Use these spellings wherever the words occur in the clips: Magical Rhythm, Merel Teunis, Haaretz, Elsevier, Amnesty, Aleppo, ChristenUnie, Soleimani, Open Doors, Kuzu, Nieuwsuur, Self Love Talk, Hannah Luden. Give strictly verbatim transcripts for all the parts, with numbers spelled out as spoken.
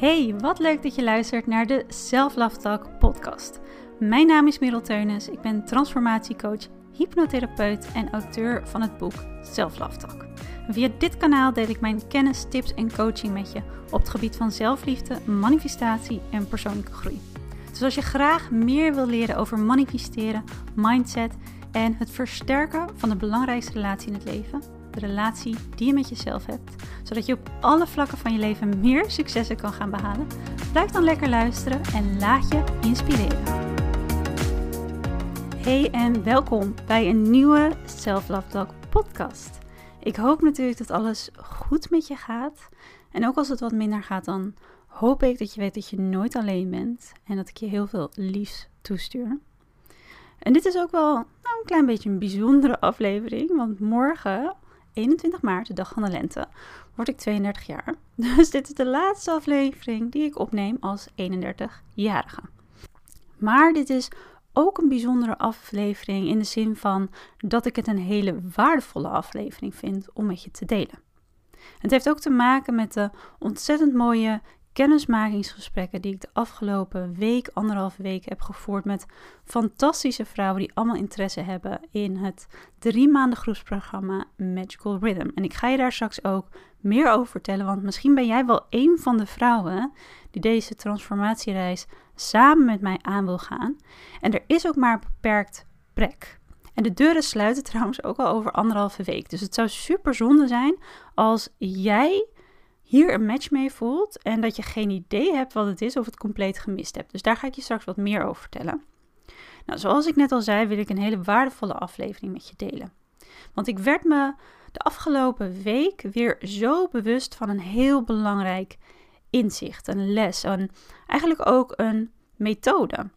Hey, wat leuk dat je luistert naar de Self Love Talk podcast. Mijn naam is Merel Teunis, ik ben transformatiecoach, hypnotherapeut en auteur van het boek Self Love Talk. Via dit kanaal deel ik mijn kennis, tips en coaching met je op het gebied van zelfliefde, manifestatie en persoonlijke groei. Dus als je graag meer wil leren over manifesteren, mindset en het versterken van de belangrijkste relatie in het leven, de relatie die je met jezelf hebt, zodat je op alle vlakken van je leven meer successen kan gaan behalen, blijf dan lekker luisteren en laat je inspireren. Hey en welkom bij een nieuwe Self Love Talk podcast. Ik hoop natuurlijk dat alles goed met je gaat. En ook als het wat minder gaat, dan hoop ik dat je weet dat je nooit alleen bent. En dat ik je heel veel liefs toestuur. En dit is ook wel nou, een klein beetje een bijzondere aflevering. Want morgen, eenentwintig maart, de dag van de lente, word ik tweeëndertig jaar. Dus dit is de laatste aflevering die ik opneem als eenendertigjarige. Maar dit is ook een bijzondere aflevering in de zin van dat ik het een hele waardevolle aflevering vind om met je te delen. Het heeft ook te maken met de ontzettend mooie kennismakingsgesprekken die ik de afgelopen week, anderhalve week heb gevoerd met fantastische vrouwen die allemaal interesse hebben in het drie maanden groepsprogramma Magical Rhythm. En ik ga je daar straks ook meer over vertellen, want misschien ben jij wel een van de vrouwen die deze transformatiereis samen met mij aan wil gaan. En er is ook maar een beperkt plek. En de deuren sluiten trouwens ook al over anderhalve week. Dus het zou super zonde zijn als jij hier een match mee voelt en dat je geen idee hebt wat het is of het compleet gemist hebt. Dus daar ga ik je straks wat meer over vertellen. Nou, zoals ik net al zei, wil ik een hele waardevolle aflevering met je delen. Want ik werd me de afgelopen week weer zo bewust van een heel belangrijk inzicht, een les, een, eigenlijk ook een methode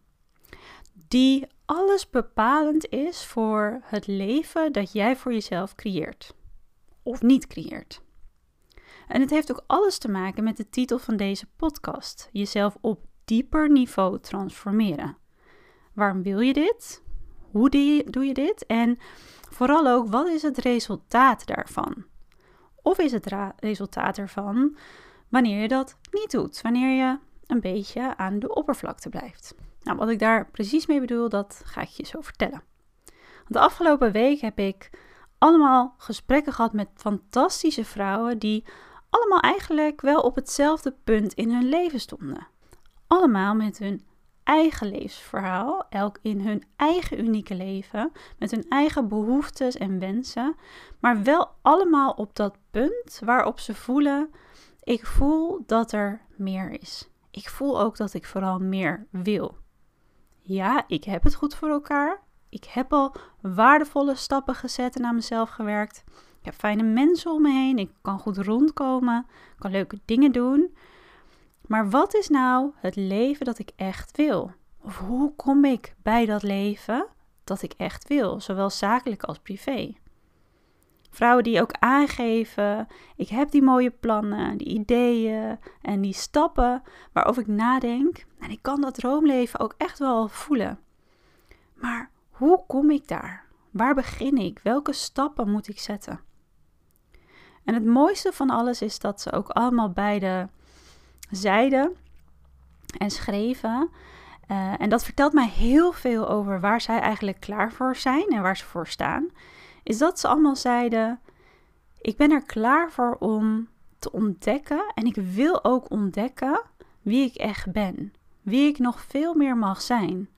die alles bepalend is voor het leven dat jij voor jezelf creëert of niet creëert. En het heeft ook alles te maken met de titel van deze podcast, jezelf op dieper niveau transformeren. Waarom wil je dit? Hoe doe je dit? En vooral ook, wat is het resultaat daarvan? Of is het ra- resultaat ervan wanneer je dat niet doet, wanneer je een beetje aan de oppervlakte blijft. Nou, wat ik daar precies mee bedoel, dat ga ik je zo vertellen. De afgelopen week heb ik allemaal gesprekken gehad met fantastische vrouwen die allemaal eigenlijk wel op hetzelfde punt in hun leven stonden. Allemaal met hun eigen levensverhaal, elk in hun eigen unieke leven, met hun eigen behoeftes en wensen, maar wel allemaal op dat punt waarop ze voelen: ik voel dat er meer is. Ik voel ook dat ik vooral meer wil. Ja, ik heb het goed voor elkaar. Ik heb al waardevolle stappen gezet en aan mezelf gewerkt. Ik heb fijne mensen om me heen. Ik kan goed rondkomen. Ik kan leuke dingen doen. Maar wat is nou het leven dat ik echt wil? Of hoe kom ik bij dat leven dat ik echt wil? Zowel zakelijk als privé. Vrouwen die ook aangeven, ik heb die mooie plannen, die ideeën en die stappen waarover ik nadenk. En ik kan dat droomleven ook echt wel voelen. Maar hoe kom ik daar? Waar begin ik? Welke stappen moet ik zetten? En het mooiste van alles is dat ze ook allemaal beide zeiden en schreven. Uh, en dat vertelt mij heel veel over waar zij eigenlijk klaar voor zijn en waar ze voor staan. Is dat ze allemaal zeiden, ik ben er klaar voor om te ontdekken en ik wil ook ontdekken wie ik echt ben. Wie ik nog veel meer mag zijn.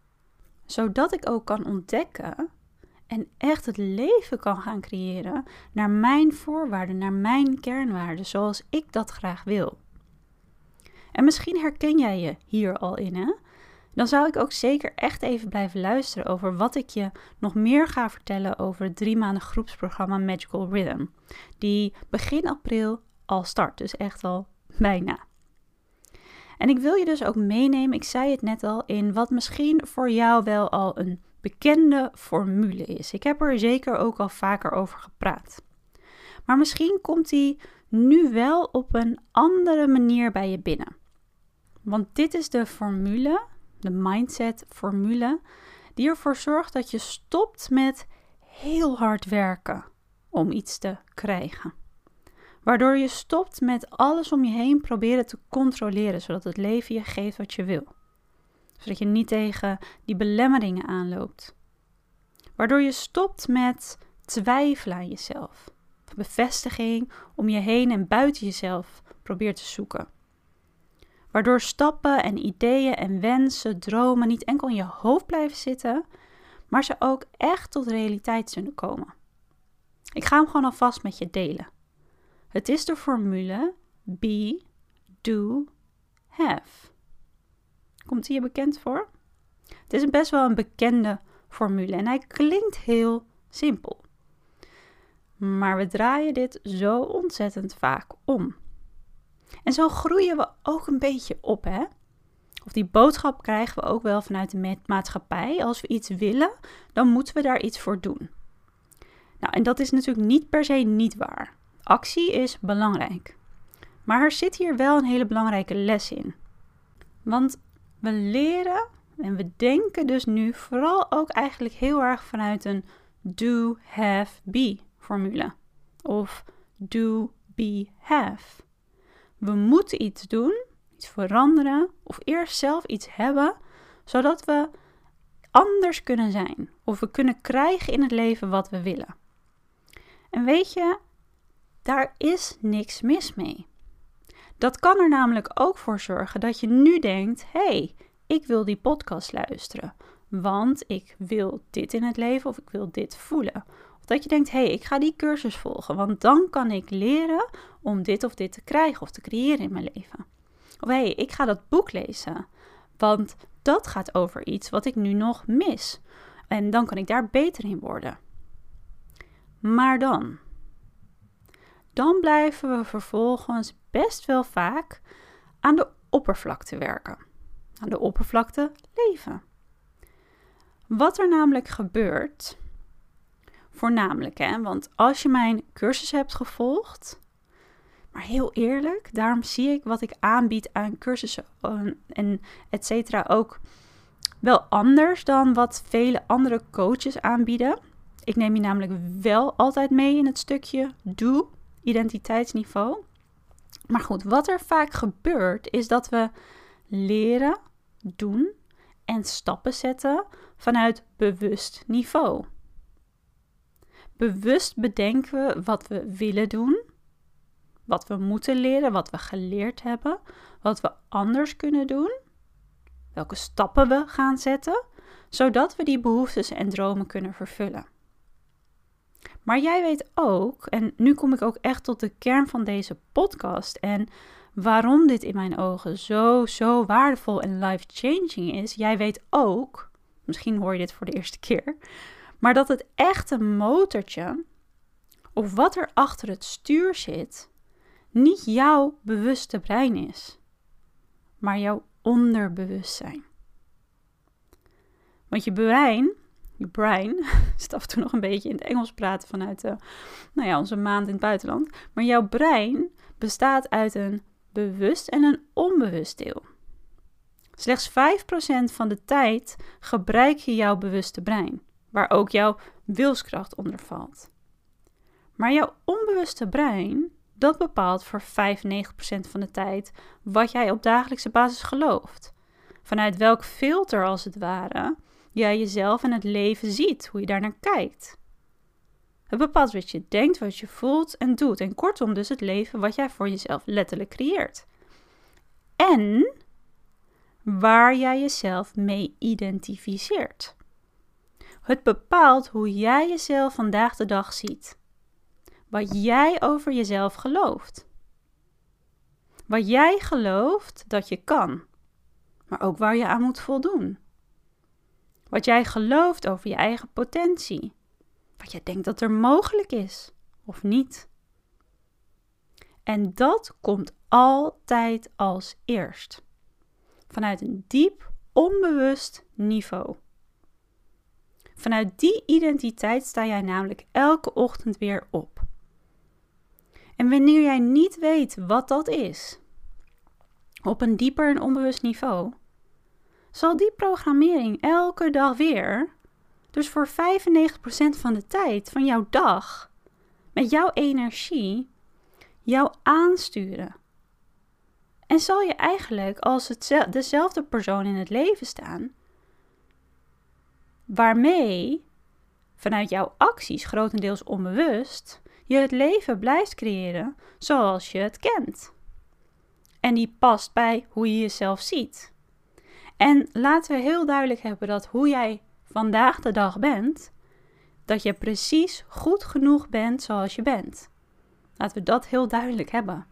Zodat ik ook kan ontdekken en echt het leven kan gaan creëren naar mijn voorwaarden, naar mijn kernwaarden, zoals ik dat graag wil. En misschien herken jij je hier al in, hè? Dan zou ik ook zeker echt even blijven luisteren over wat ik je nog meer ga vertellen over het drie maanden groepsprogramma Magical Rhythm. Die begin april al start, dus echt al bijna. En ik wil je dus ook meenemen, ik zei het net al, in wat misschien voor jou wel al een bekende formule is. Ik heb er zeker ook al vaker over gepraat. Maar misschien komt die nu wel op een andere manier bij je binnen. Want dit is de formule, de mindset formule, die ervoor zorgt dat je stopt met heel hard werken om iets te krijgen. Waardoor je stopt met alles om je heen proberen te controleren, zodat het leven je geeft wat je wil. Zodat je niet tegen die belemmeringen aanloopt. Waardoor je stopt met twijfelen aan jezelf. Bevestiging om je heen en buiten jezelf probeert te zoeken. Waardoor stappen en ideeën en wensen, dromen niet enkel in je hoofd blijven zitten, maar ze ook echt tot realiteit zullen komen. Ik ga hem gewoon alvast met je delen. Het is de formule be, do, have. Komt die je bekend voor? Het is best wel een bekende formule en hij klinkt heel simpel. Maar we draaien dit zo ontzettend vaak om. En zo groeien we ook een beetje op, hè? Of die boodschap krijgen we ook wel vanuit de maatschappij. Als we iets willen, dan moeten we daar iets voor doen. Nou, en dat is natuurlijk niet per se niet waar. Actie is belangrijk. Maar er zit hier wel een hele belangrijke les in. Want we leren en we denken dus nu vooral ook eigenlijk heel erg vanuit een do, have, be formule. Of do, be, have. We moeten iets doen, iets veranderen of eerst zelf iets hebben, zodat we anders kunnen zijn. Of we kunnen krijgen in het leven wat we willen. En weet je, daar is niks mis mee. Dat kan er namelijk ook voor zorgen dat je nu denkt, hé, hey, ik wil die podcast luisteren, want ik wil dit in het leven of ik wil dit voelen. Of dat je denkt, hé, hey, ik ga die cursus volgen, want dan kan ik leren om dit of dit te krijgen of te creëren in mijn leven. Of hé, hey, ik ga dat boek lezen, want dat gaat over iets wat ik nu nog mis. En dan kan ik daar beter in worden. Maar dan... Dan blijven we vervolgens best wel vaak aan de oppervlakte werken. Aan de oppervlakte leven. Wat er namelijk gebeurt, voornamelijk, hè, want als je mijn cursus hebt gevolgd, maar heel eerlijk, daarom zie ik wat ik aanbied aan cursussen en et cetera ook wel anders dan wat vele andere coaches aanbieden. Ik neem je namelijk wel altijd mee in het stukje doe. Identiteitsniveau. Maar goed, wat er vaak gebeurt is dat we leren, doen en stappen zetten vanuit bewust niveau. Bewust bedenken we wat we willen doen, wat we moeten leren, wat we geleerd hebben, wat we anders kunnen doen, welke stappen we gaan zetten, zodat we die behoeftes en dromen kunnen vervullen. Maar jij weet ook, en nu kom ik ook echt tot de kern van deze podcast en waarom dit in mijn ogen zo, zo waardevol en life-changing is. Jij weet ook, misschien hoor je dit voor de eerste keer, maar dat het echte motortje of wat er achter het stuur zit, niet jouw bewuste brein is, maar jouw onderbewustzijn. Want je brein... Je brein, zit af en toe nog een beetje in het Engels praten vanuit de, nou ja, onze maand in het buitenland. Maar jouw brein bestaat uit een bewust en een onbewust deel. Slechts vijf procent van de tijd gebruik je jouw bewuste brein, waar ook jouw wilskracht onder valt. Maar jouw onbewuste brein, dat bepaalt voor vijfennegentig procent van de tijd wat jij op dagelijkse basis gelooft. Vanuit welk filter als het ware... jij jezelf en het leven ziet, hoe je daarnaar kijkt. Het bepaalt wat je denkt, wat je voelt en doet. En kortom dus het leven wat jij voor jezelf letterlijk creëert. En waar jij jezelf mee identificeert. Het bepaalt hoe jij jezelf vandaag de dag ziet. Wat jij over jezelf gelooft. Wat jij gelooft dat je kan. Maar ook waar je aan moet voldoen. Wat jij gelooft over je eigen potentie. Wat jij denkt dat er mogelijk is, of niet. En dat komt altijd als eerst. Vanuit een diep, onbewust niveau. Vanuit die identiteit sta jij namelijk elke ochtend weer op. En wanneer jij niet weet wat dat is, op een dieper en onbewust niveau... zal die programmering elke dag weer, dus voor vijfennegentig procent van de tijd van jouw dag, met jouw energie, jou aansturen. En zal je eigenlijk als het, dezelfde persoon in het leven staan, waarmee vanuit jouw acties, grotendeels onbewust, je het leven blijft creëren zoals je het kent. En die past bij hoe je jezelf ziet. En laten we heel duidelijk hebben dat hoe jij vandaag de dag bent, dat je precies goed genoeg bent zoals je bent. Laten we dat heel duidelijk hebben.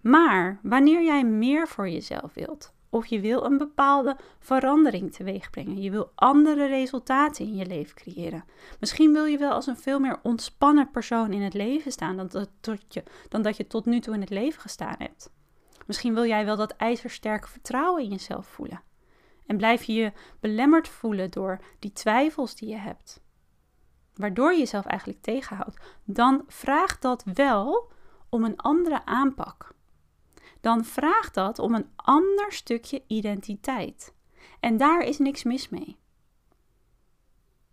Maar wanneer jij meer voor jezelf wilt, of je wil een bepaalde verandering teweegbrengen, je wil andere resultaten in je leven creëren. Misschien wil je wel als een veel meer ontspannen persoon in het leven staan dan dat, tot je, dan dat je tot nu toe in het leven gestaan hebt. Misschien wil jij wel dat ijzersterke vertrouwen in jezelf voelen. En blijf je je belemmerd voelen door die twijfels die je hebt. Waardoor je jezelf eigenlijk tegenhoudt. Dan vraagt dat wel om een andere aanpak. Dan vraagt dat om een ander stukje identiteit. En daar is niks mis mee.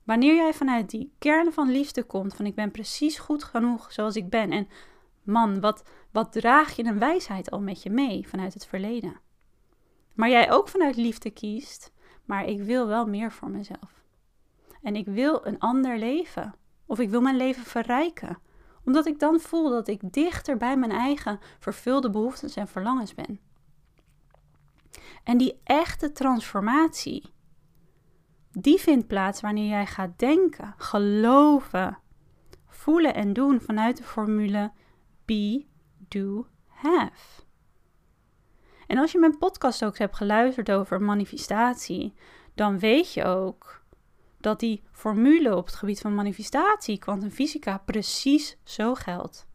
Wanneer jij vanuit die kern van liefde komt, van ik ben precies goed genoeg zoals ik ben. En man, wat, wat draag je een wijsheid al met je mee vanuit het verleden. Maar jij ook vanuit liefde kiest, maar ik wil wel meer voor mezelf. En ik wil een ander leven. Of ik wil mijn leven verrijken. Omdat ik dan voel dat ik dichter bij mijn eigen vervulde behoeftes en verlangens ben. En die echte transformatie, die vindt plaats wanneer jij gaat denken, geloven, voelen en doen vanuit de formule be, do, have. En als je mijn podcast ook hebt geluisterd over manifestatie, dan weet je ook dat die formule op het gebied van manifestatie, kwantumfysica, precies zo geldt.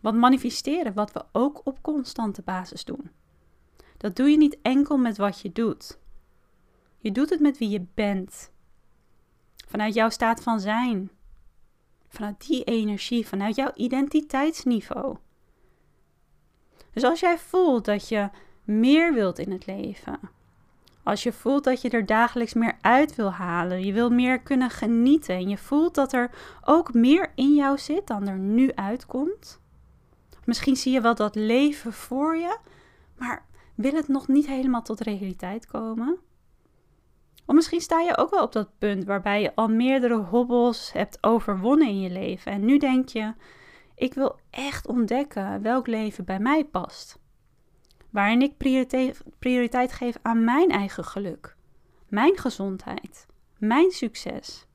Want manifesteren, wat we ook op constante basis doen, dat doe je niet enkel met wat je doet. Je doet het met wie je bent. Vanuit jouw staat van zijn. Vanuit die energie, vanuit jouw identiteitsniveau. Dus als jij voelt dat je meer wilt in het leven, als je voelt dat je er dagelijks meer uit wil halen, je wil meer kunnen genieten en je voelt dat er ook meer in jou zit dan er nu uitkomt. Misschien zie je wel dat leven voor je, maar wil het nog niet helemaal tot realiteit komen? Of misschien sta je ook wel op dat punt waarbij je al meerdere hobbels hebt overwonnen in je leven en nu denk je, ik wil echt ontdekken welk leven bij mij past. Waarin ik prioriteit geef aan mijn eigen geluk, mijn gezondheid, mijn succes.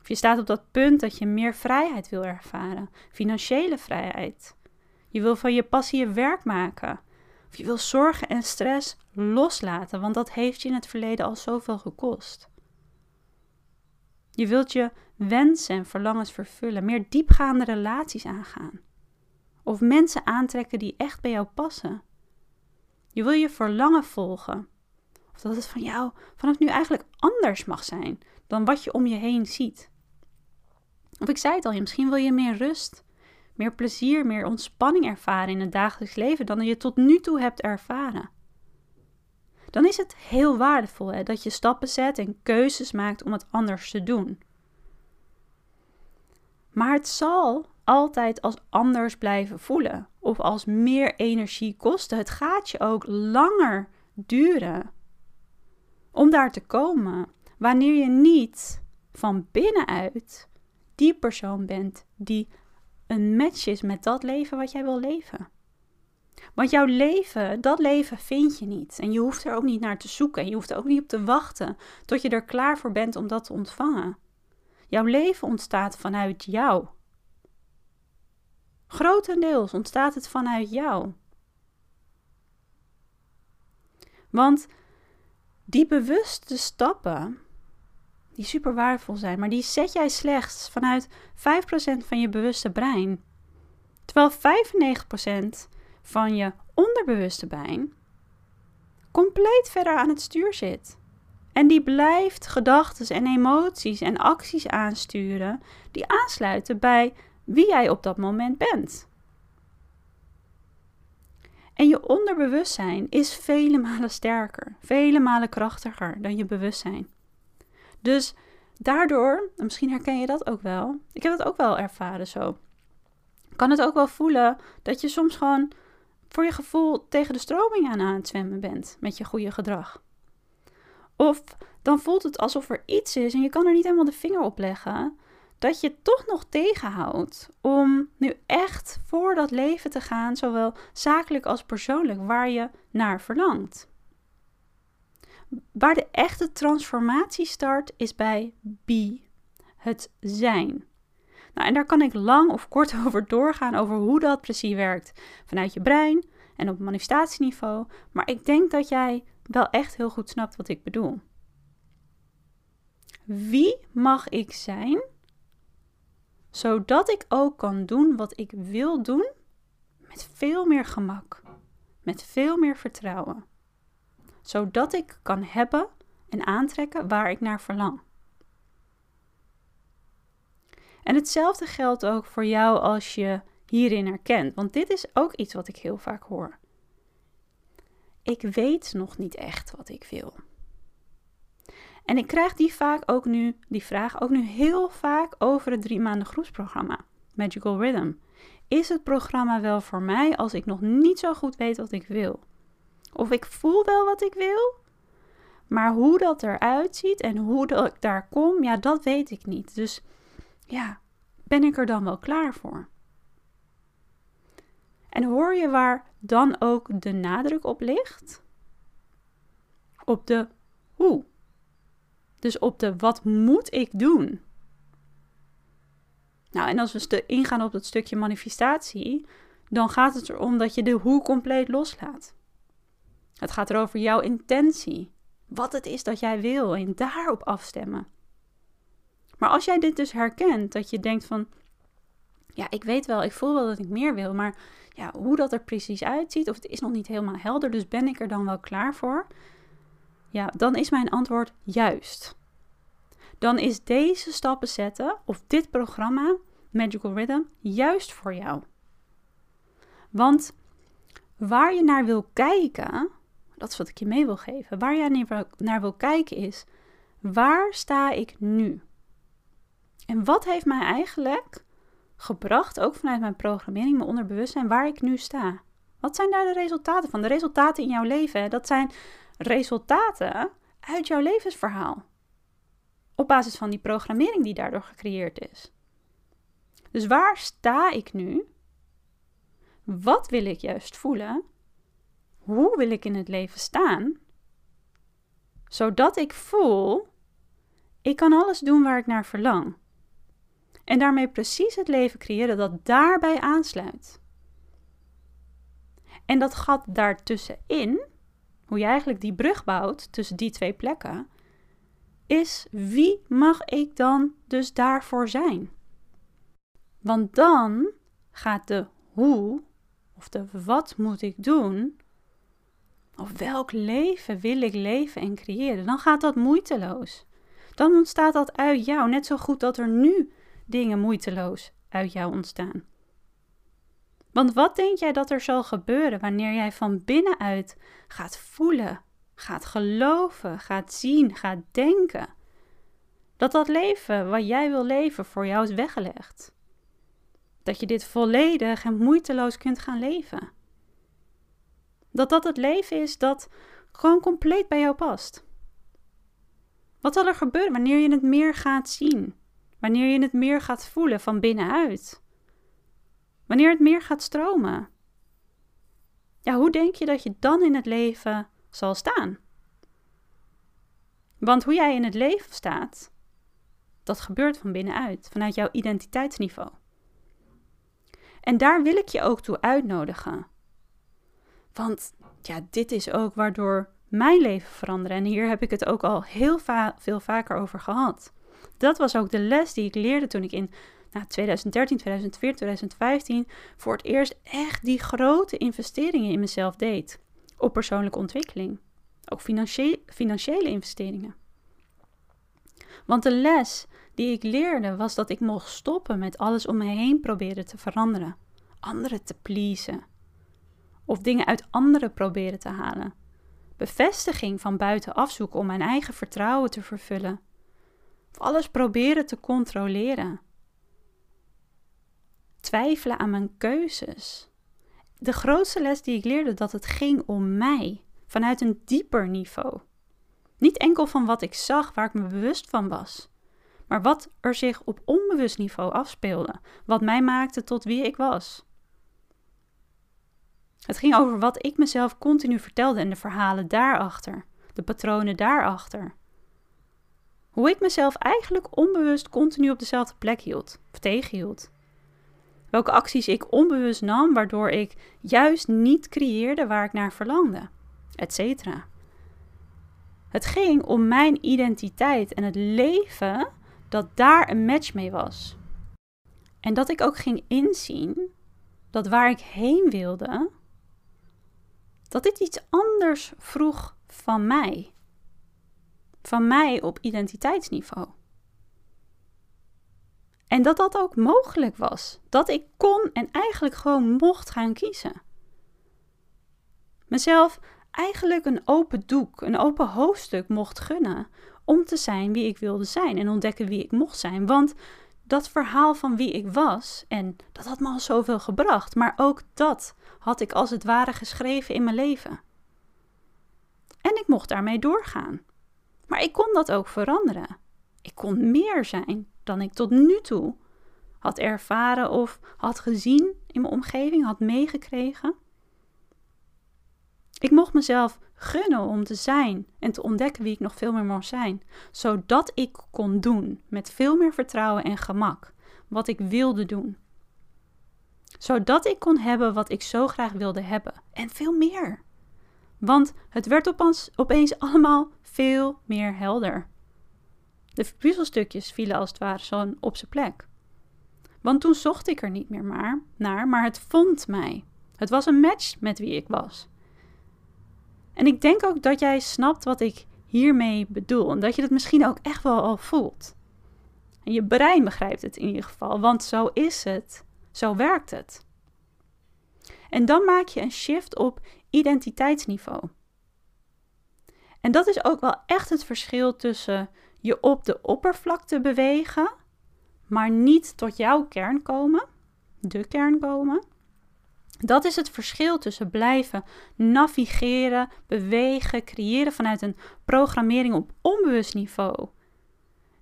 Of je staat op dat punt dat je meer vrijheid wil ervaren, financiële vrijheid. Je wil van je passie je werk maken. Of je wil zorgen en stress loslaten, want dat heeft je in het verleden al zoveel gekost. Je wilt je wensen en verlangens vervullen, meer diepgaande relaties aangaan. Of mensen aantrekken die echt bij jou passen. Je wil je verlangen volgen. Of dat het van jou vanaf nu eigenlijk anders mag zijn dan wat je om je heen ziet. Of ik zei het al, misschien wil je meer rust, meer plezier, meer ontspanning ervaren in het dagelijks leven dan je tot nu toe hebt ervaren. Dan is het heel waardevol hè, dat je stappen zet en keuzes maakt om het anders te doen. Maar het zal altijd als anders blijven voelen of als meer energie kosten. Het gaat je ook langer duren om daar te komen wanneer je niet van binnenuit die persoon bent die een match is met dat leven wat jij wil leven. Want jouw leven, dat leven vind je niet. En je hoeft er ook niet naar te zoeken. En je hoeft er ook niet op te wachten tot je er klaar voor bent om dat te ontvangen. Jouw leven ontstaat vanuit jou. Grotendeels ontstaat het vanuit jou. Want die bewuste stappen, die super waardevol zijn, maar die zet jij slechts vanuit vijf procent van je bewuste brein. Terwijl vijfennegentig procent van je onderbewuste brein compleet verder aan het stuur zit. En die blijft gedachten en emoties en acties aansturen die aansluiten bij wie jij op dat moment bent. En je onderbewustzijn is vele malen sterker, vele malen krachtiger dan je bewustzijn. Dus daardoor, misschien herken je dat ook wel, ik heb dat ook wel ervaren zo, kan het ook wel voelen dat je soms gewoon voor je gevoel tegen de stroming aan aan het zwemmen bent met je goede gedrag. Of dan voelt het alsof er iets is en je kan er niet helemaal de vinger op leggen, dat je toch nog tegenhoudt om nu echt voor dat leven te gaan, zowel zakelijk als persoonlijk, waar je naar verlangt. Waar de echte transformatie start is bij be, het zijn. Nou, en daar kan ik lang of kort over doorgaan, over hoe dat precies werkt vanuit je brein en op manifestatieniveau. Maar ik denk dat jij wel echt heel goed snapt wat ik bedoel. Wie mag ik zijn, zodat ik ook kan doen wat ik wil doen met veel meer gemak, met veel meer vertrouwen. Zodat ik kan hebben en aantrekken waar ik naar verlang. En hetzelfde geldt ook voor jou als je hierin herkent. Want dit is ook iets wat ik heel vaak hoor. Ik weet nog niet echt wat ik wil. En ik krijg die, vaak ook nu, die vraag ook nu heel vaak over het drie maanden groepsprogramma. Magical Rhythm. Is het programma wel voor mij als ik nog niet zo goed weet wat ik wil? Of ik voel wel wat ik wil, maar hoe dat eruit ziet en hoe dat ik daar kom, ja, dat weet ik niet. Dus ja, ben ik er dan wel klaar voor? En hoor je waar dan ook de nadruk op ligt? Op de hoe. Dus op de wat moet ik doen? Nou, en als we stu- ingaan op dat stukje manifestatie, dan gaat het erom dat je de hoe compleet loslaat. Het gaat erover jouw intentie. Wat het is dat jij wil en daarop afstemmen. Maar als jij dit dus herkent, dat je denkt van... Ja, ik weet wel, ik voel wel dat ik meer wil, maar ja, hoe dat er precies uitziet... of het is nog niet helemaal helder, dus ben ik er dan wel klaar voor? Ja, dan is mijn antwoord juist. Dan is deze stappen zetten, of dit programma, Magical Rhythm, juist voor jou. Want waar je naar wil kijken... Dat is wat ik je mee wil geven. Waar jij naar wil kijken is, waar sta ik nu? En wat heeft mij eigenlijk gebracht, ook vanuit mijn programmering, mijn onderbewustzijn, waar ik nu sta? Wat zijn daar de resultaten van? De resultaten in jouw leven, hè? Dat zijn resultaten uit jouw levensverhaal. Op basis van die programmering die daardoor gecreëerd is. Dus waar sta ik nu? Wat wil ik juist voelen? Hoe wil ik in het leven staan? Zodat ik voel, ik kan alles doen waar ik naar verlang. En daarmee precies het leven creëren dat daarbij aansluit. En dat gat daartussenin, hoe je eigenlijk die brug bouwt tussen die twee plekken, is wie mag ik dan dus daarvoor zijn? Want dan gaat de hoe, of de wat moet ik doen... Of welk leven wil ik leven en creëren? Dan gaat dat moeiteloos. Dan ontstaat dat uit jou. Net zo goed dat er nu dingen moeiteloos uit jou ontstaan. Want wat denk jij dat er zal gebeuren wanneer jij van binnenuit gaat voelen, gaat geloven, gaat zien, gaat denken? Dat dat leven wat jij wil leven voor jou is weggelegd. Dat je dit volledig en moeiteloos kunt gaan leven. Dat dat het leven is dat gewoon compleet bij jou past. Wat zal er gebeuren wanneer je het meer gaat zien? Wanneer je het meer gaat voelen van binnenuit? Wanneer het meer gaat stromen? Ja, hoe denk je dat je dan in het leven zal staan? Want hoe jij in het leven staat, dat gebeurt van binnenuit, vanuit jouw identiteitsniveau. En daar wil ik je ook toe uitnodigen. Want ja, dit is ook waardoor mijn leven veranderde. En hier heb ik het ook al heel va- veel vaker over gehad. Dat was ook de les die ik leerde toen ik in nou, tweeduizend dertien, tweeduizend veertien, tweeduizend vijftien... voor het eerst echt die grote investeringen in mezelf deed. Op persoonlijke ontwikkeling. Ook financie- financiële investeringen. Want de les die ik leerde was dat ik mocht stoppen met alles om me heen proberen te veranderen. Anderen te pleasen. Of dingen uit anderen proberen te halen. Bevestiging van buitenaf zoeken om mijn eigen vertrouwen te vervullen. Of alles proberen te controleren. twijfelen aan mijn keuzes. De grootste les die ik leerde, dat het ging om mij. Vanuit een dieper niveau. Niet enkel van wat ik zag, waar ik me bewust van was. Maar wat er zich op onbewust niveau afspeelde. Wat mij maakte tot wie ik was. Het ging over wat ik mezelf continu vertelde en de verhalen daarachter. De patronen daarachter. Hoe ik mezelf eigenlijk onbewust continu op dezelfde plek hield. Of tegenhield. Welke acties ik onbewust nam, waardoor ik juist niet creëerde waar ik naar verlangde. Etcetera. Het ging om mijn identiteit en het leven dat daar een match mee was. En dat ik ook ging inzien dat waar ik heen wilde, dat dit iets anders vroeg van mij. Van mij op identiteitsniveau. En dat dat ook mogelijk was. Dat ik kon en eigenlijk gewoon mocht gaan kiezen. Mezelf eigenlijk een open doek, een open hoofdstuk mocht gunnen om te zijn wie ik wilde zijn en ontdekken wie ik mocht zijn. Want dat verhaal van wie ik was, en dat had me al zoveel gebracht, maar ook dat had ik als het ware geschreven in mijn leven. En ik mocht daarmee doorgaan. Maar ik kon dat ook veranderen. Ik kon meer zijn dan ik tot nu toe had ervaren of had gezien in mijn omgeving, had meegekregen. Ik mocht mezelf gunnen om te zijn en te ontdekken wie ik nog veel meer mocht zijn. Zodat ik kon doen met veel meer vertrouwen en gemak wat ik wilde doen. Zodat ik kon hebben wat ik zo graag wilde hebben. En veel meer. Want het werd opeens allemaal veel meer helder. De puzzelstukjes vielen als het ware zo op zijn plek. Want toen zocht ik er niet meer maar naar, maar het vond mij. Het was een match met wie ik was. En ik denk ook dat jij snapt wat ik hiermee bedoel. En dat je dat misschien ook echt wel al voelt. En je brein begrijpt het in ieder geval. Want zo is het. Zo werkt het. En dan maak je een shift op identiteitsniveau. En dat is ook wel echt het verschil tussen je op de oppervlakte bewegen, maar niet tot jouw kern komen. De kern komen. Dat is het verschil tussen blijven navigeren, bewegen, creëren vanuit een programmering op onbewust niveau.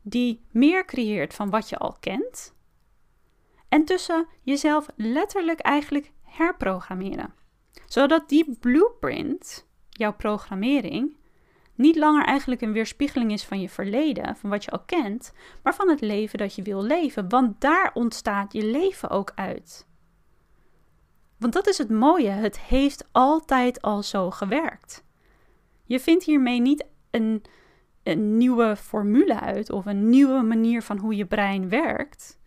Die meer creëert van wat je al kent. En tussen jezelf letterlijk eigenlijk herprogrammeren. Zodat die blueprint, jouw programmering, niet langer eigenlijk een weerspiegeling is van je verleden, van wat je al kent, maar van het leven dat je wil leven. Want daar ontstaat je leven ook uit. Want dat is het mooie, het heeft altijd al zo gewerkt. Je vindt hiermee niet een, een nieuwe formule uit of een nieuwe manier van hoe je brein werkt.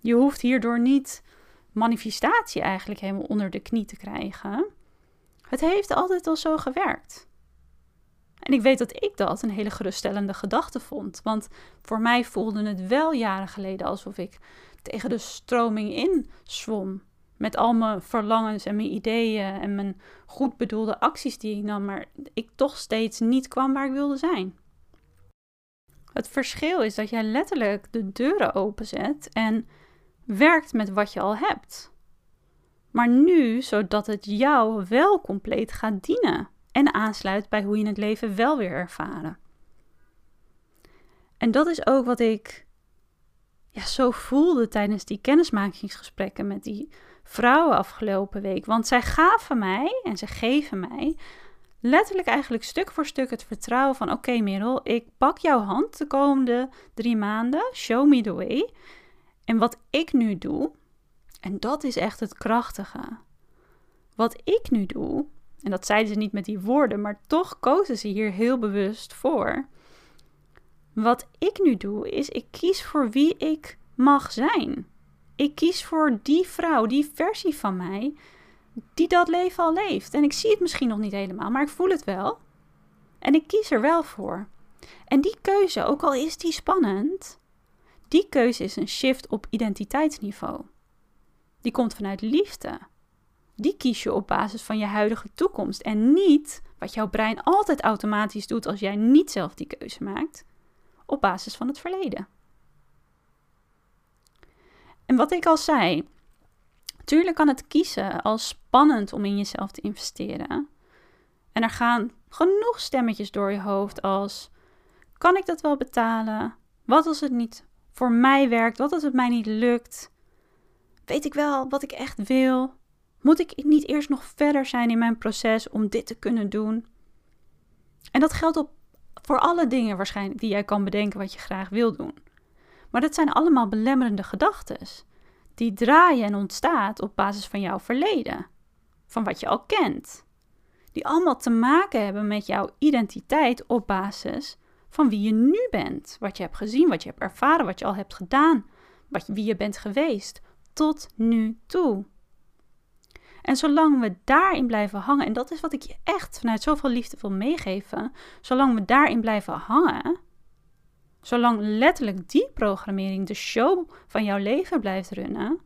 Je hoeft hierdoor niet manifestatie eigenlijk helemaal onder de knie te krijgen. Het heeft altijd al zo gewerkt. En ik weet dat ik dat een hele geruststellende gedachte vond. Want voor mij voelde het wel jaren geleden alsof ik tegen de stroming in zwom. Met al mijn verlangens en mijn ideeën en mijn goed bedoelde acties die ik nam, maar ik toch steeds niet kwam waar ik wilde zijn. Het verschil is dat jij letterlijk de deuren openzet en werkt met wat je al hebt. Maar nu, zodat het jou wel compleet gaat dienen en aansluit bij hoe je het leven wel weer ervaren. En dat is ook wat ik ja, zo voelde tijdens die kennismakingsgesprekken met die vrouwen afgelopen week. Want zij gaven mij en ze geven mij letterlijk eigenlijk stuk voor stuk het vertrouwen van oké okay, Merel, ik pak jouw hand de komende drie maanden. Show me the way. En wat ik nu doe, en dat is echt het krachtige. Wat ik nu doe, en dat zeiden ze niet met die woorden, maar toch kozen ze hier heel bewust voor. Wat ik nu doe is ik kies voor wie ik mag zijn. Ik kies voor die vrouw, die versie van mij, die dat leven al leeft. En ik zie het misschien nog niet helemaal, maar ik voel het wel. En ik kies er wel voor. En die keuze, ook al is die spannend, die keuze is een shift op identiteitsniveau. Die komt vanuit liefde. Die kies je op basis van je huidige toekomst. En niet wat jouw brein altijd automatisch doet als jij niet zelf die keuze maakt, op basis van het verleden. En wat ik al zei, Tuurlijk kan het kiezen als spannend om in jezelf te investeren. En er gaan genoeg stemmetjes door je hoofd als... Kan ik dat wel betalen? Wat als het niet voor mij werkt? Wat als het mij niet lukt? Weet ik wel wat ik echt wil? Moet ik niet eerst nog verder zijn in mijn proces om dit te kunnen doen? En dat geldt op, voor alle dingen waarschijnlijk die jij kan bedenken wat je graag wil doen. Maar dat zijn allemaal belemmerende gedachten. Die draaien en ontstaan op basis van jouw verleden. Van wat je al kent. Die allemaal te maken hebben met jouw identiteit op basis van wie je nu bent. Wat je hebt gezien, wat je hebt ervaren, wat je al hebt gedaan. Wat, wie je bent geweest. Tot nu toe. En zolang we daarin blijven hangen, en dat is wat ik je echt vanuit zoveel liefde wil meegeven, zolang we daarin blijven hangen, zolang letterlijk die programmering de show van jouw leven blijft runnen,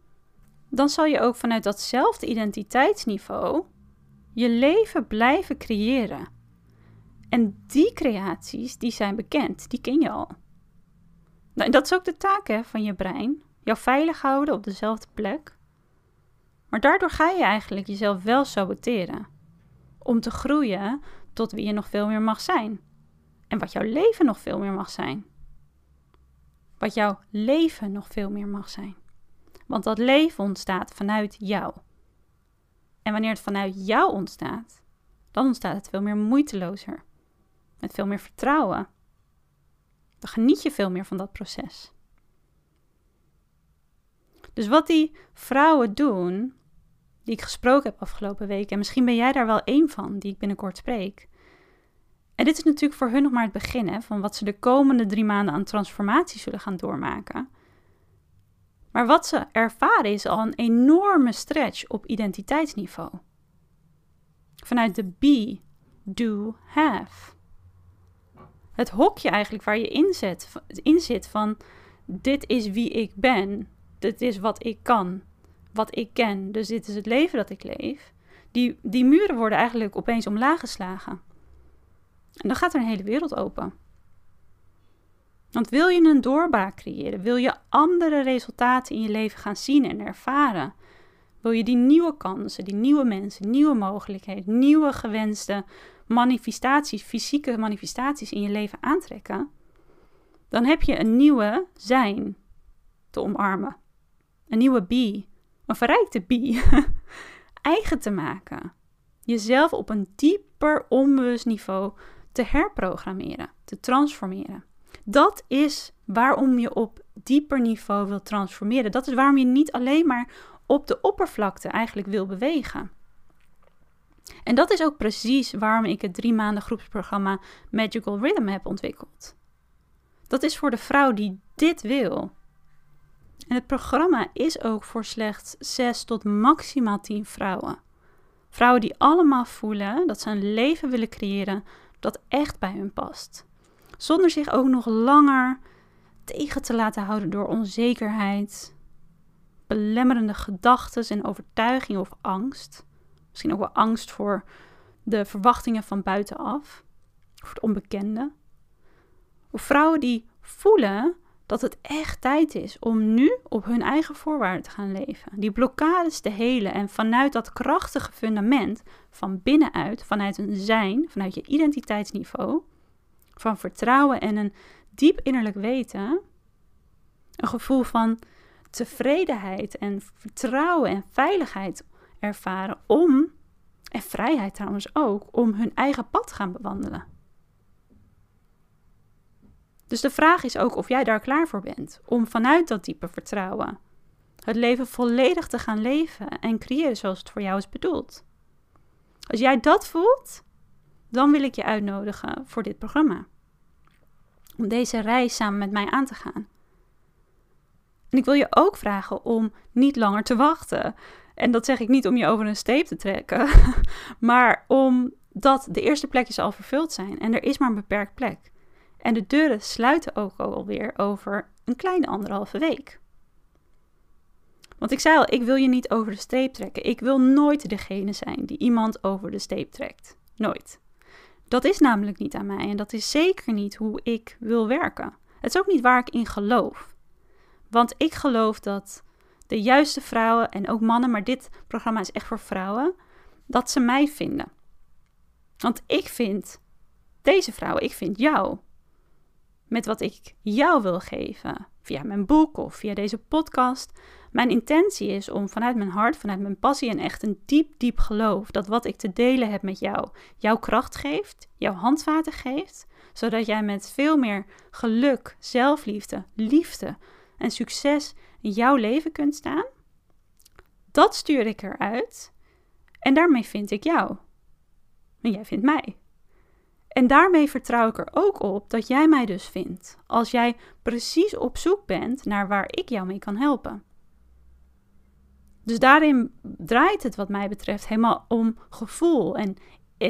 dan zal je ook vanuit datzelfde identiteitsniveau je leven blijven creëren. En die creaties, die zijn bekend, die ken je al. Nou, en dat is ook de taak hè, van je brein, jou veilig houden op dezelfde plek. Maar daardoor ga je eigenlijk jezelf wel saboteren. Om te groeien tot wie je nog veel meer mag zijn. En wat jouw leven nog veel meer mag zijn. Wat jouw leven nog veel meer mag zijn. Want dat leven ontstaat vanuit jou. En wanneer het vanuit jou ontstaat, dan ontstaat het veel meer moeitelozer. Met veel meer vertrouwen. Dan geniet je veel meer van dat proces. Dus wat die vrouwen doen, die ik gesproken heb afgelopen week, en misschien ben jij daar wel één van, die ik binnenkort spreek. En dit is natuurlijk voor hun nog maar het begin, hè, van wat ze de komende drie maanden aan transformatie zullen gaan doormaken. Maar wat ze ervaren is al een enorme stretch op identiteitsniveau. Vanuit de be, do, have. Het hokje eigenlijk waar je in zit, in zit van dit is wie ik ben. Dit is wat ik kan, wat ik ken, dus dit is het leven dat ik leef. Die, die muren worden eigenlijk opeens omlaag geslagen. En dan gaat er een hele wereld open. Want wil je een doorbraak creëren, wil je andere resultaten in je leven gaan zien en ervaren, wil je die nieuwe kansen, die nieuwe mensen, nieuwe mogelijkheden, nieuwe gewenste manifestaties, fysieke manifestaties in je leven aantrekken, dan heb je een nieuwe zijn te omarmen. Een nieuwe be, een verrijkte be, eigen te maken. Jezelf op een dieper onbewust niveau te herprogrammeren, te transformeren. Dat is waarom je op dieper niveau wil transformeren. Dat is waarom je niet alleen maar op de oppervlakte eigenlijk wil bewegen. En dat is ook precies waarom ik het drie maanden groepsprogramma Magical Rhythm heb ontwikkeld. Dat is voor de vrouw die dit wil. En het programma is ook voor slechts zes tot maximaal tien vrouwen. Vrouwen die allemaal voelen dat ze een leven willen creëren dat echt bij hun past. Zonder zich ook nog langer tegen te laten houden door onzekerheid, belemmerende gedachten en overtuigingen of angst. Misschien ook wel angst voor de verwachtingen van buitenaf, of het onbekende. Of vrouwen die voelen dat het echt tijd is om nu op hun eigen voorwaarden te gaan leven. Die blokkades te helen en vanuit dat krachtige fundament van binnenuit, vanuit een zijn, vanuit je identiteitsniveau, van vertrouwen en een diep innerlijk weten, een gevoel van tevredenheid en vertrouwen en veiligheid ervaren om, en vrijheid trouwens ook, om hun eigen pad te gaan bewandelen. Dus de vraag is ook of jij daar klaar voor bent om vanuit dat diepe vertrouwen het leven volledig te gaan leven en creëren zoals het voor jou is bedoeld. Als jij dat voelt, dan wil ik je uitnodigen voor dit programma. Om deze reis samen met mij aan te gaan. En ik wil je ook vragen om niet langer te wachten. En dat zeg ik niet om je over een steep te trekken, maar omdat de eerste plekjes al vervuld zijn en er is maar een beperkt plek. En de deuren sluiten ook alweer over een kleine anderhalve week. Want ik zei al, ik wil je niet over de streep trekken. Ik wil nooit degene zijn die iemand over de streep trekt. Nooit. Dat is namelijk niet aan mij en dat is zeker niet hoe ik wil werken. Het is ook niet waar ik in geloof. Want ik geloof dat de juiste vrouwen en ook mannen, maar dit programma is echt voor vrouwen, dat ze mij vinden. Want ik vind deze vrouwen, ik vind jou. Met wat ik jou wil geven, via mijn boek of via deze podcast. Mijn intentie is om vanuit mijn hart, vanuit mijn passie en echt een diep, diep geloof, dat wat ik te delen heb met jou, jouw kracht geeft, jouw handvaten geeft, zodat jij met veel meer geluk, zelfliefde, liefde en succes in jouw leven kunt staan. Dat stuur ik eruit en daarmee vind ik jou. En jij vindt mij. En daarmee vertrouw ik er ook op dat jij mij dus vindt. Als jij precies op zoek bent naar waar ik jou mee kan helpen. Dus daarin draait het wat mij betreft helemaal om gevoel en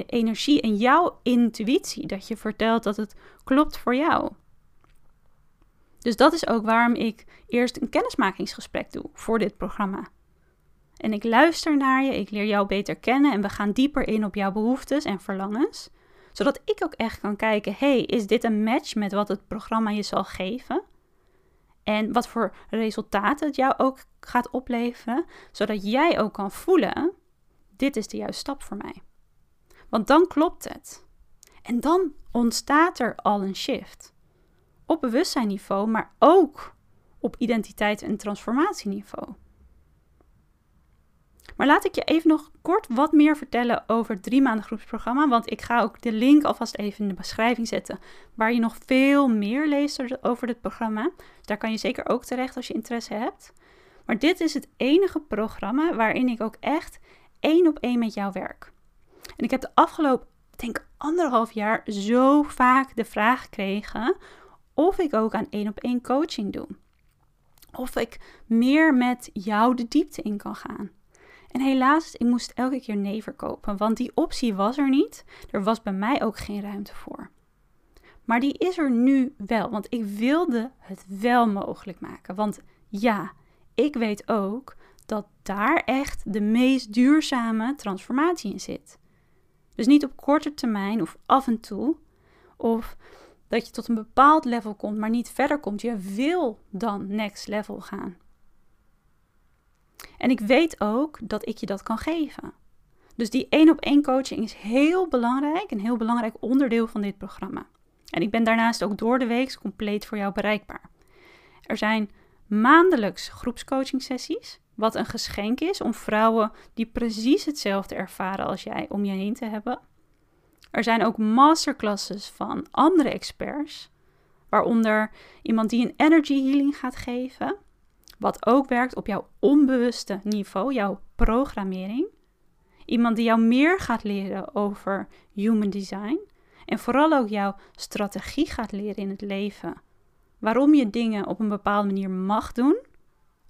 energie en jouw intuïtie. Dat je vertelt dat het klopt voor jou. Dus dat is ook waarom ik eerst een kennismakingsgesprek doe voor dit programma. En ik luister naar je, ik leer jou beter kennen en we gaan dieper in op jouw behoeftes en verlangens. Zodat ik ook echt kan kijken, hey, is dit een match met wat het programma je zal geven? En wat voor resultaten het jou ook gaat opleveren. Zodat jij ook kan voelen, dit is de juiste stap voor mij. Want dan klopt het. En dan ontstaat er al een shift. Op bewustzijnniveau, maar ook op identiteit- en transformatieniveau. Maar laat ik je even nog kort wat meer vertellen over het drie maanden groepsprogramma. Want ik ga ook de link alvast even in de beschrijving zetten. Waar je nog veel meer leest over dit programma. Daar kan je zeker ook terecht als je interesse hebt. Maar dit is het enige programma waarin ik ook echt één op één met jou werk. En ik heb de afgelopen, denk anderhalf jaar, zo vaak de vraag gekregen of ik ook aan één op één coaching doe. Of ik meer met jou de diepte in kan gaan. En helaas, ik moest elke keer nee verkopen, want die optie was er niet. Er was bij mij ook geen ruimte voor. Maar die is er nu wel, want ik wilde het wel mogelijk maken. Want ja, ik weet ook dat daar echt de meest duurzame transformatie in zit. Dus niet op korte termijn of af en toe, of dat je tot een bepaald level komt, maar niet verder komt. Je wil dan next level gaan. En ik weet ook dat ik je dat kan geven. Dus die één-op-één coaching is heel belangrijk, een heel belangrijk onderdeel van dit programma. En ik ben daarnaast ook door de week compleet voor jou bereikbaar. Er zijn maandelijks groepscoaching sessies, wat een geschenk is om vrouwen die precies hetzelfde ervaren als jij om je heen te hebben. Er zijn ook masterclasses van andere experts, waaronder iemand die een energy healing gaat geven. Wat ook werkt op jouw onbewuste niveau, jouw programmering. Iemand die jou meer gaat leren over human design. En vooral ook jouw strategie gaat leren in het leven. Waarom je dingen op een bepaalde manier mag doen.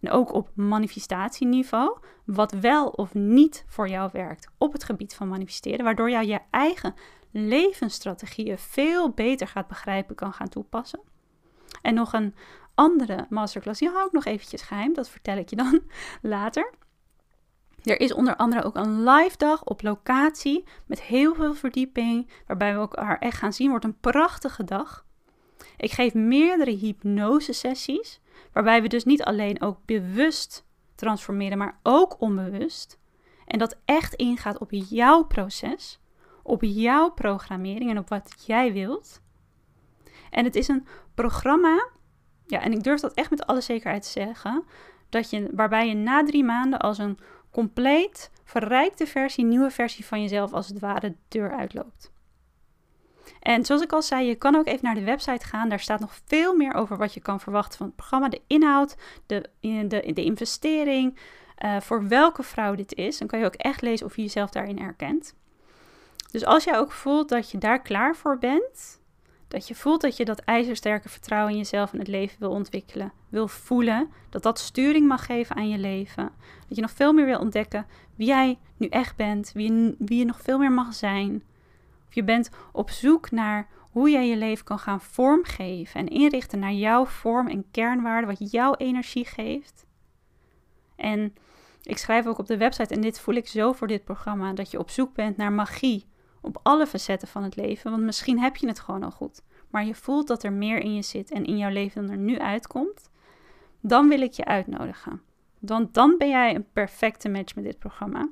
En ook op manifestatieniveau. Wat wel of niet voor jou werkt op het gebied van manifesteren. Waardoor jou je eigen levensstrategieën veel beter gaat begrijpen, kan gaan toepassen. En nog een andere masterclass, die hou ik nog eventjes geheim, dat vertel ik je dan later. Er is onder andere ook een live dag op locatie met heel veel verdieping, waarbij we elkaar echt gaan zien, wordt een prachtige dag. Ik geef meerdere hypnose sessies, waarbij we dus niet alleen ook bewust transformeren, maar ook onbewust. En dat echt ingaat op jouw proces, op jouw programmering en op wat jij wilt. En het is een programma, ja, en ik durf dat echt met alle zekerheid te zeggen, dat je, waarbij je na drie maanden als een compleet verrijkte versie, nieuwe versie van jezelf als het ware de deur uitloopt. En zoals ik al zei, je kan ook even naar de website gaan. Daar staat nog veel meer over wat je kan verwachten van het programma, de inhoud, de, de, de investering, uh, voor welke vrouw dit is. Dan kan je ook echt lezen of je jezelf daarin herkent. Dus als jij ook voelt dat je daar klaar voor bent, dat je voelt dat je dat ijzersterke vertrouwen in jezelf en het leven wil ontwikkelen, wil voelen, dat dat sturing mag geven aan je leven. Dat je nog veel meer wil ontdekken wie jij nu echt bent, wie je, wie je nog veel meer mag zijn. Of je bent op zoek naar hoe jij je leven kan gaan vormgeven en inrichten naar jouw vorm en kernwaarde, wat jouw energie geeft. En ik schrijf ook op de website, en dit voel ik zo voor dit programma, dat je op zoek bent naar magie. Op alle facetten van het leven, want misschien heb je het gewoon al goed. Maar je voelt dat er meer in je zit en in jouw leven dan er nu uitkomt. Dan wil ik je uitnodigen. Want dan ben jij een perfecte match met dit programma.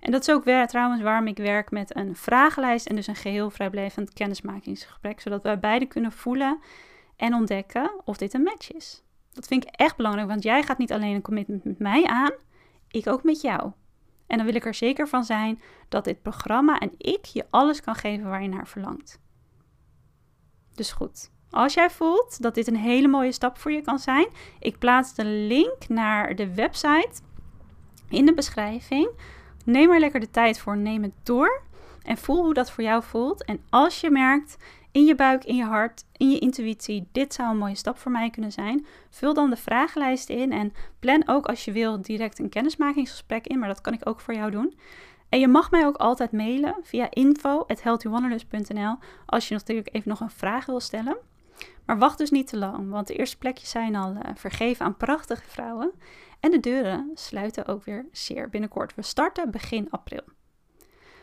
En dat is ook weer trouwens waarom ik werk met een vragenlijst en dus een geheel vrijblijvend kennismakingsgesprek. Zodat wij beide kunnen voelen en ontdekken of dit een match is. Dat vind ik echt belangrijk, want jij gaat niet alleen een commitment met mij aan, ik ook met jou. En dan wil ik er zeker van zijn dat dit programma en ik je alles kan geven waar je naar verlangt. Dus goed, als jij voelt dat dit een hele mooie stap voor je kan zijn, ik plaats de link naar de website in de beschrijving. Neem er lekker de tijd voor, neem het door en voel hoe dat voor jou voelt. En als je merkt in je buik, in je hart, in je intuïtie, dit zou een mooie stap voor mij kunnen zijn, vul dan de vragenlijst in en plan ook als je wil direct een kennismakingsgesprek in, maar dat kan ik ook voor jou doen. En je mag mij ook altijd mailen via info at healthy wanderlust dot n l als je natuurlijk even nog een vraag wil stellen. Maar wacht dus niet te lang, want de eerste plekjes zijn al uh, vergeven aan prachtige vrouwen. En de deuren sluiten ook weer zeer binnenkort. We starten begin april.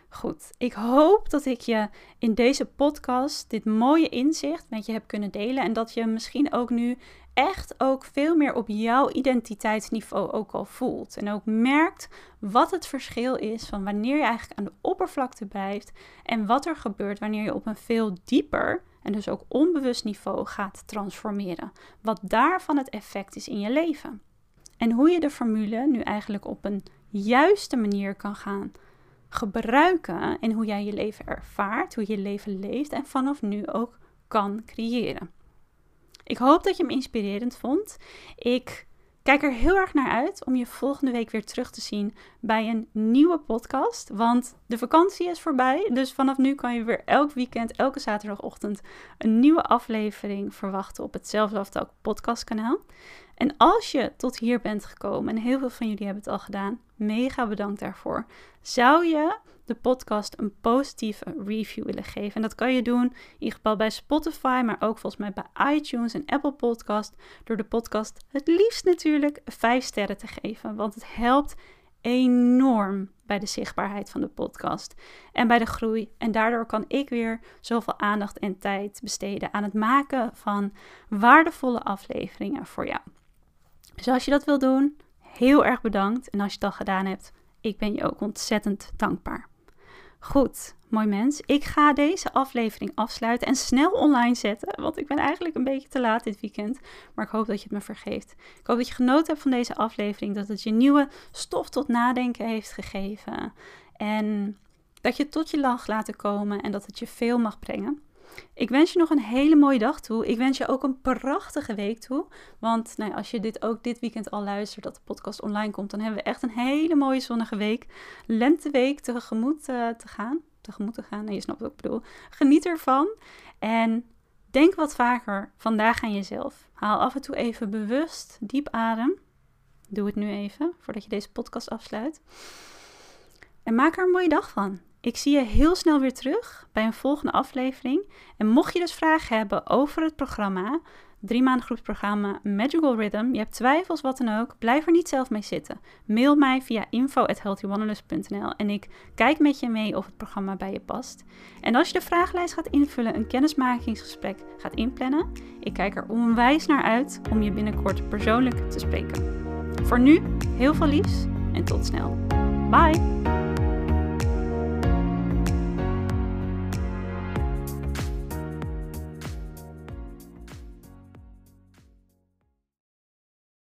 Goed, ik hoop dat ik je in deze podcast dit mooie inzicht met je heb kunnen delen. En dat je misschien ook nu echt ook veel meer op jouw identiteitsniveau ook al voelt. En ook merkt wat het verschil is van wanneer je eigenlijk aan de oppervlakte blijft. En wat er gebeurt wanneer je op een veel dieper en dus ook onbewust niveau gaat transformeren. Wat daarvan het effect is in je leven. En hoe je de formule nu eigenlijk op een juiste manier kan gaan gebruiken in hoe jij je leven ervaart, hoe je leven leeft en vanaf nu ook kan creëren. Ik hoop dat je hem inspirerend vond. Ik kijk er heel erg naar uit om je volgende week weer terug te zien bij een nieuwe podcast. Want de vakantie is voorbij, dus vanaf nu kan je weer elk weekend, elke zaterdagochtend een nieuwe aflevering verwachten op het Self Love Talk podcastkanaal. En als je tot hier bent gekomen, en heel veel van jullie hebben het al gedaan, mega bedankt daarvoor. Zou je de podcast een positieve review willen geven? En dat kan je doen in ieder geval bij Spotify, maar ook volgens mij bij iTunes en Apple Podcast. Door de podcast het liefst natuurlijk vijf sterren te geven, want het helpt enorm bij de zichtbaarheid van de podcast en bij de groei. En daardoor kan ik weer zoveel aandacht en tijd besteden aan het maken van waardevolle afleveringen voor jou. Dus als je dat wil doen, heel erg bedankt. En als je dat gedaan hebt, ik ben je ook ontzettend dankbaar. Goed, mooi mens. Ik ga deze aflevering afsluiten en snel online zetten. Want ik ben eigenlijk een beetje te laat dit weekend. Maar ik hoop dat je het me vergeeft. Ik hoop dat je genoten hebt van deze aflevering. Dat het je nieuwe stof tot nadenken heeft gegeven. En dat je tot je lach laten komen en dat het je veel mag brengen. Ik wens je nog een hele mooie dag toe. Ik wens je ook een prachtige week toe. Want nou ja, als je dit ook dit weekend al luistert, dat de podcast online komt, dan hebben we echt een hele mooie zonnige week. Lenteweek tegemoet uh, te gaan. Tegemoet te gaan, nou, je snapt wat ik bedoel. Geniet ervan. En denk wat vaker vandaag aan jezelf. Haal af en toe even bewust diep adem. Doe het nu even, voordat je deze podcast afsluit. En maak er een mooie dag van. Ik zie je heel snel weer terug bij een volgende aflevering. En mocht je dus vragen hebben over het programma, drie maanden groepsprogramma Magical Rhythm, je hebt twijfels, wat dan ook, blijf er niet zelf mee zitten. Mail mij via info at healthy wanderlust dot n l en ik kijk met je mee of het programma bij je past. En als je de vragenlijst gaat invullen, een kennismakingsgesprek gaat inplannen, ik kijk er onwijs naar uit om je binnenkort persoonlijk te spreken. Voor nu, heel veel liefs en tot snel. Bye!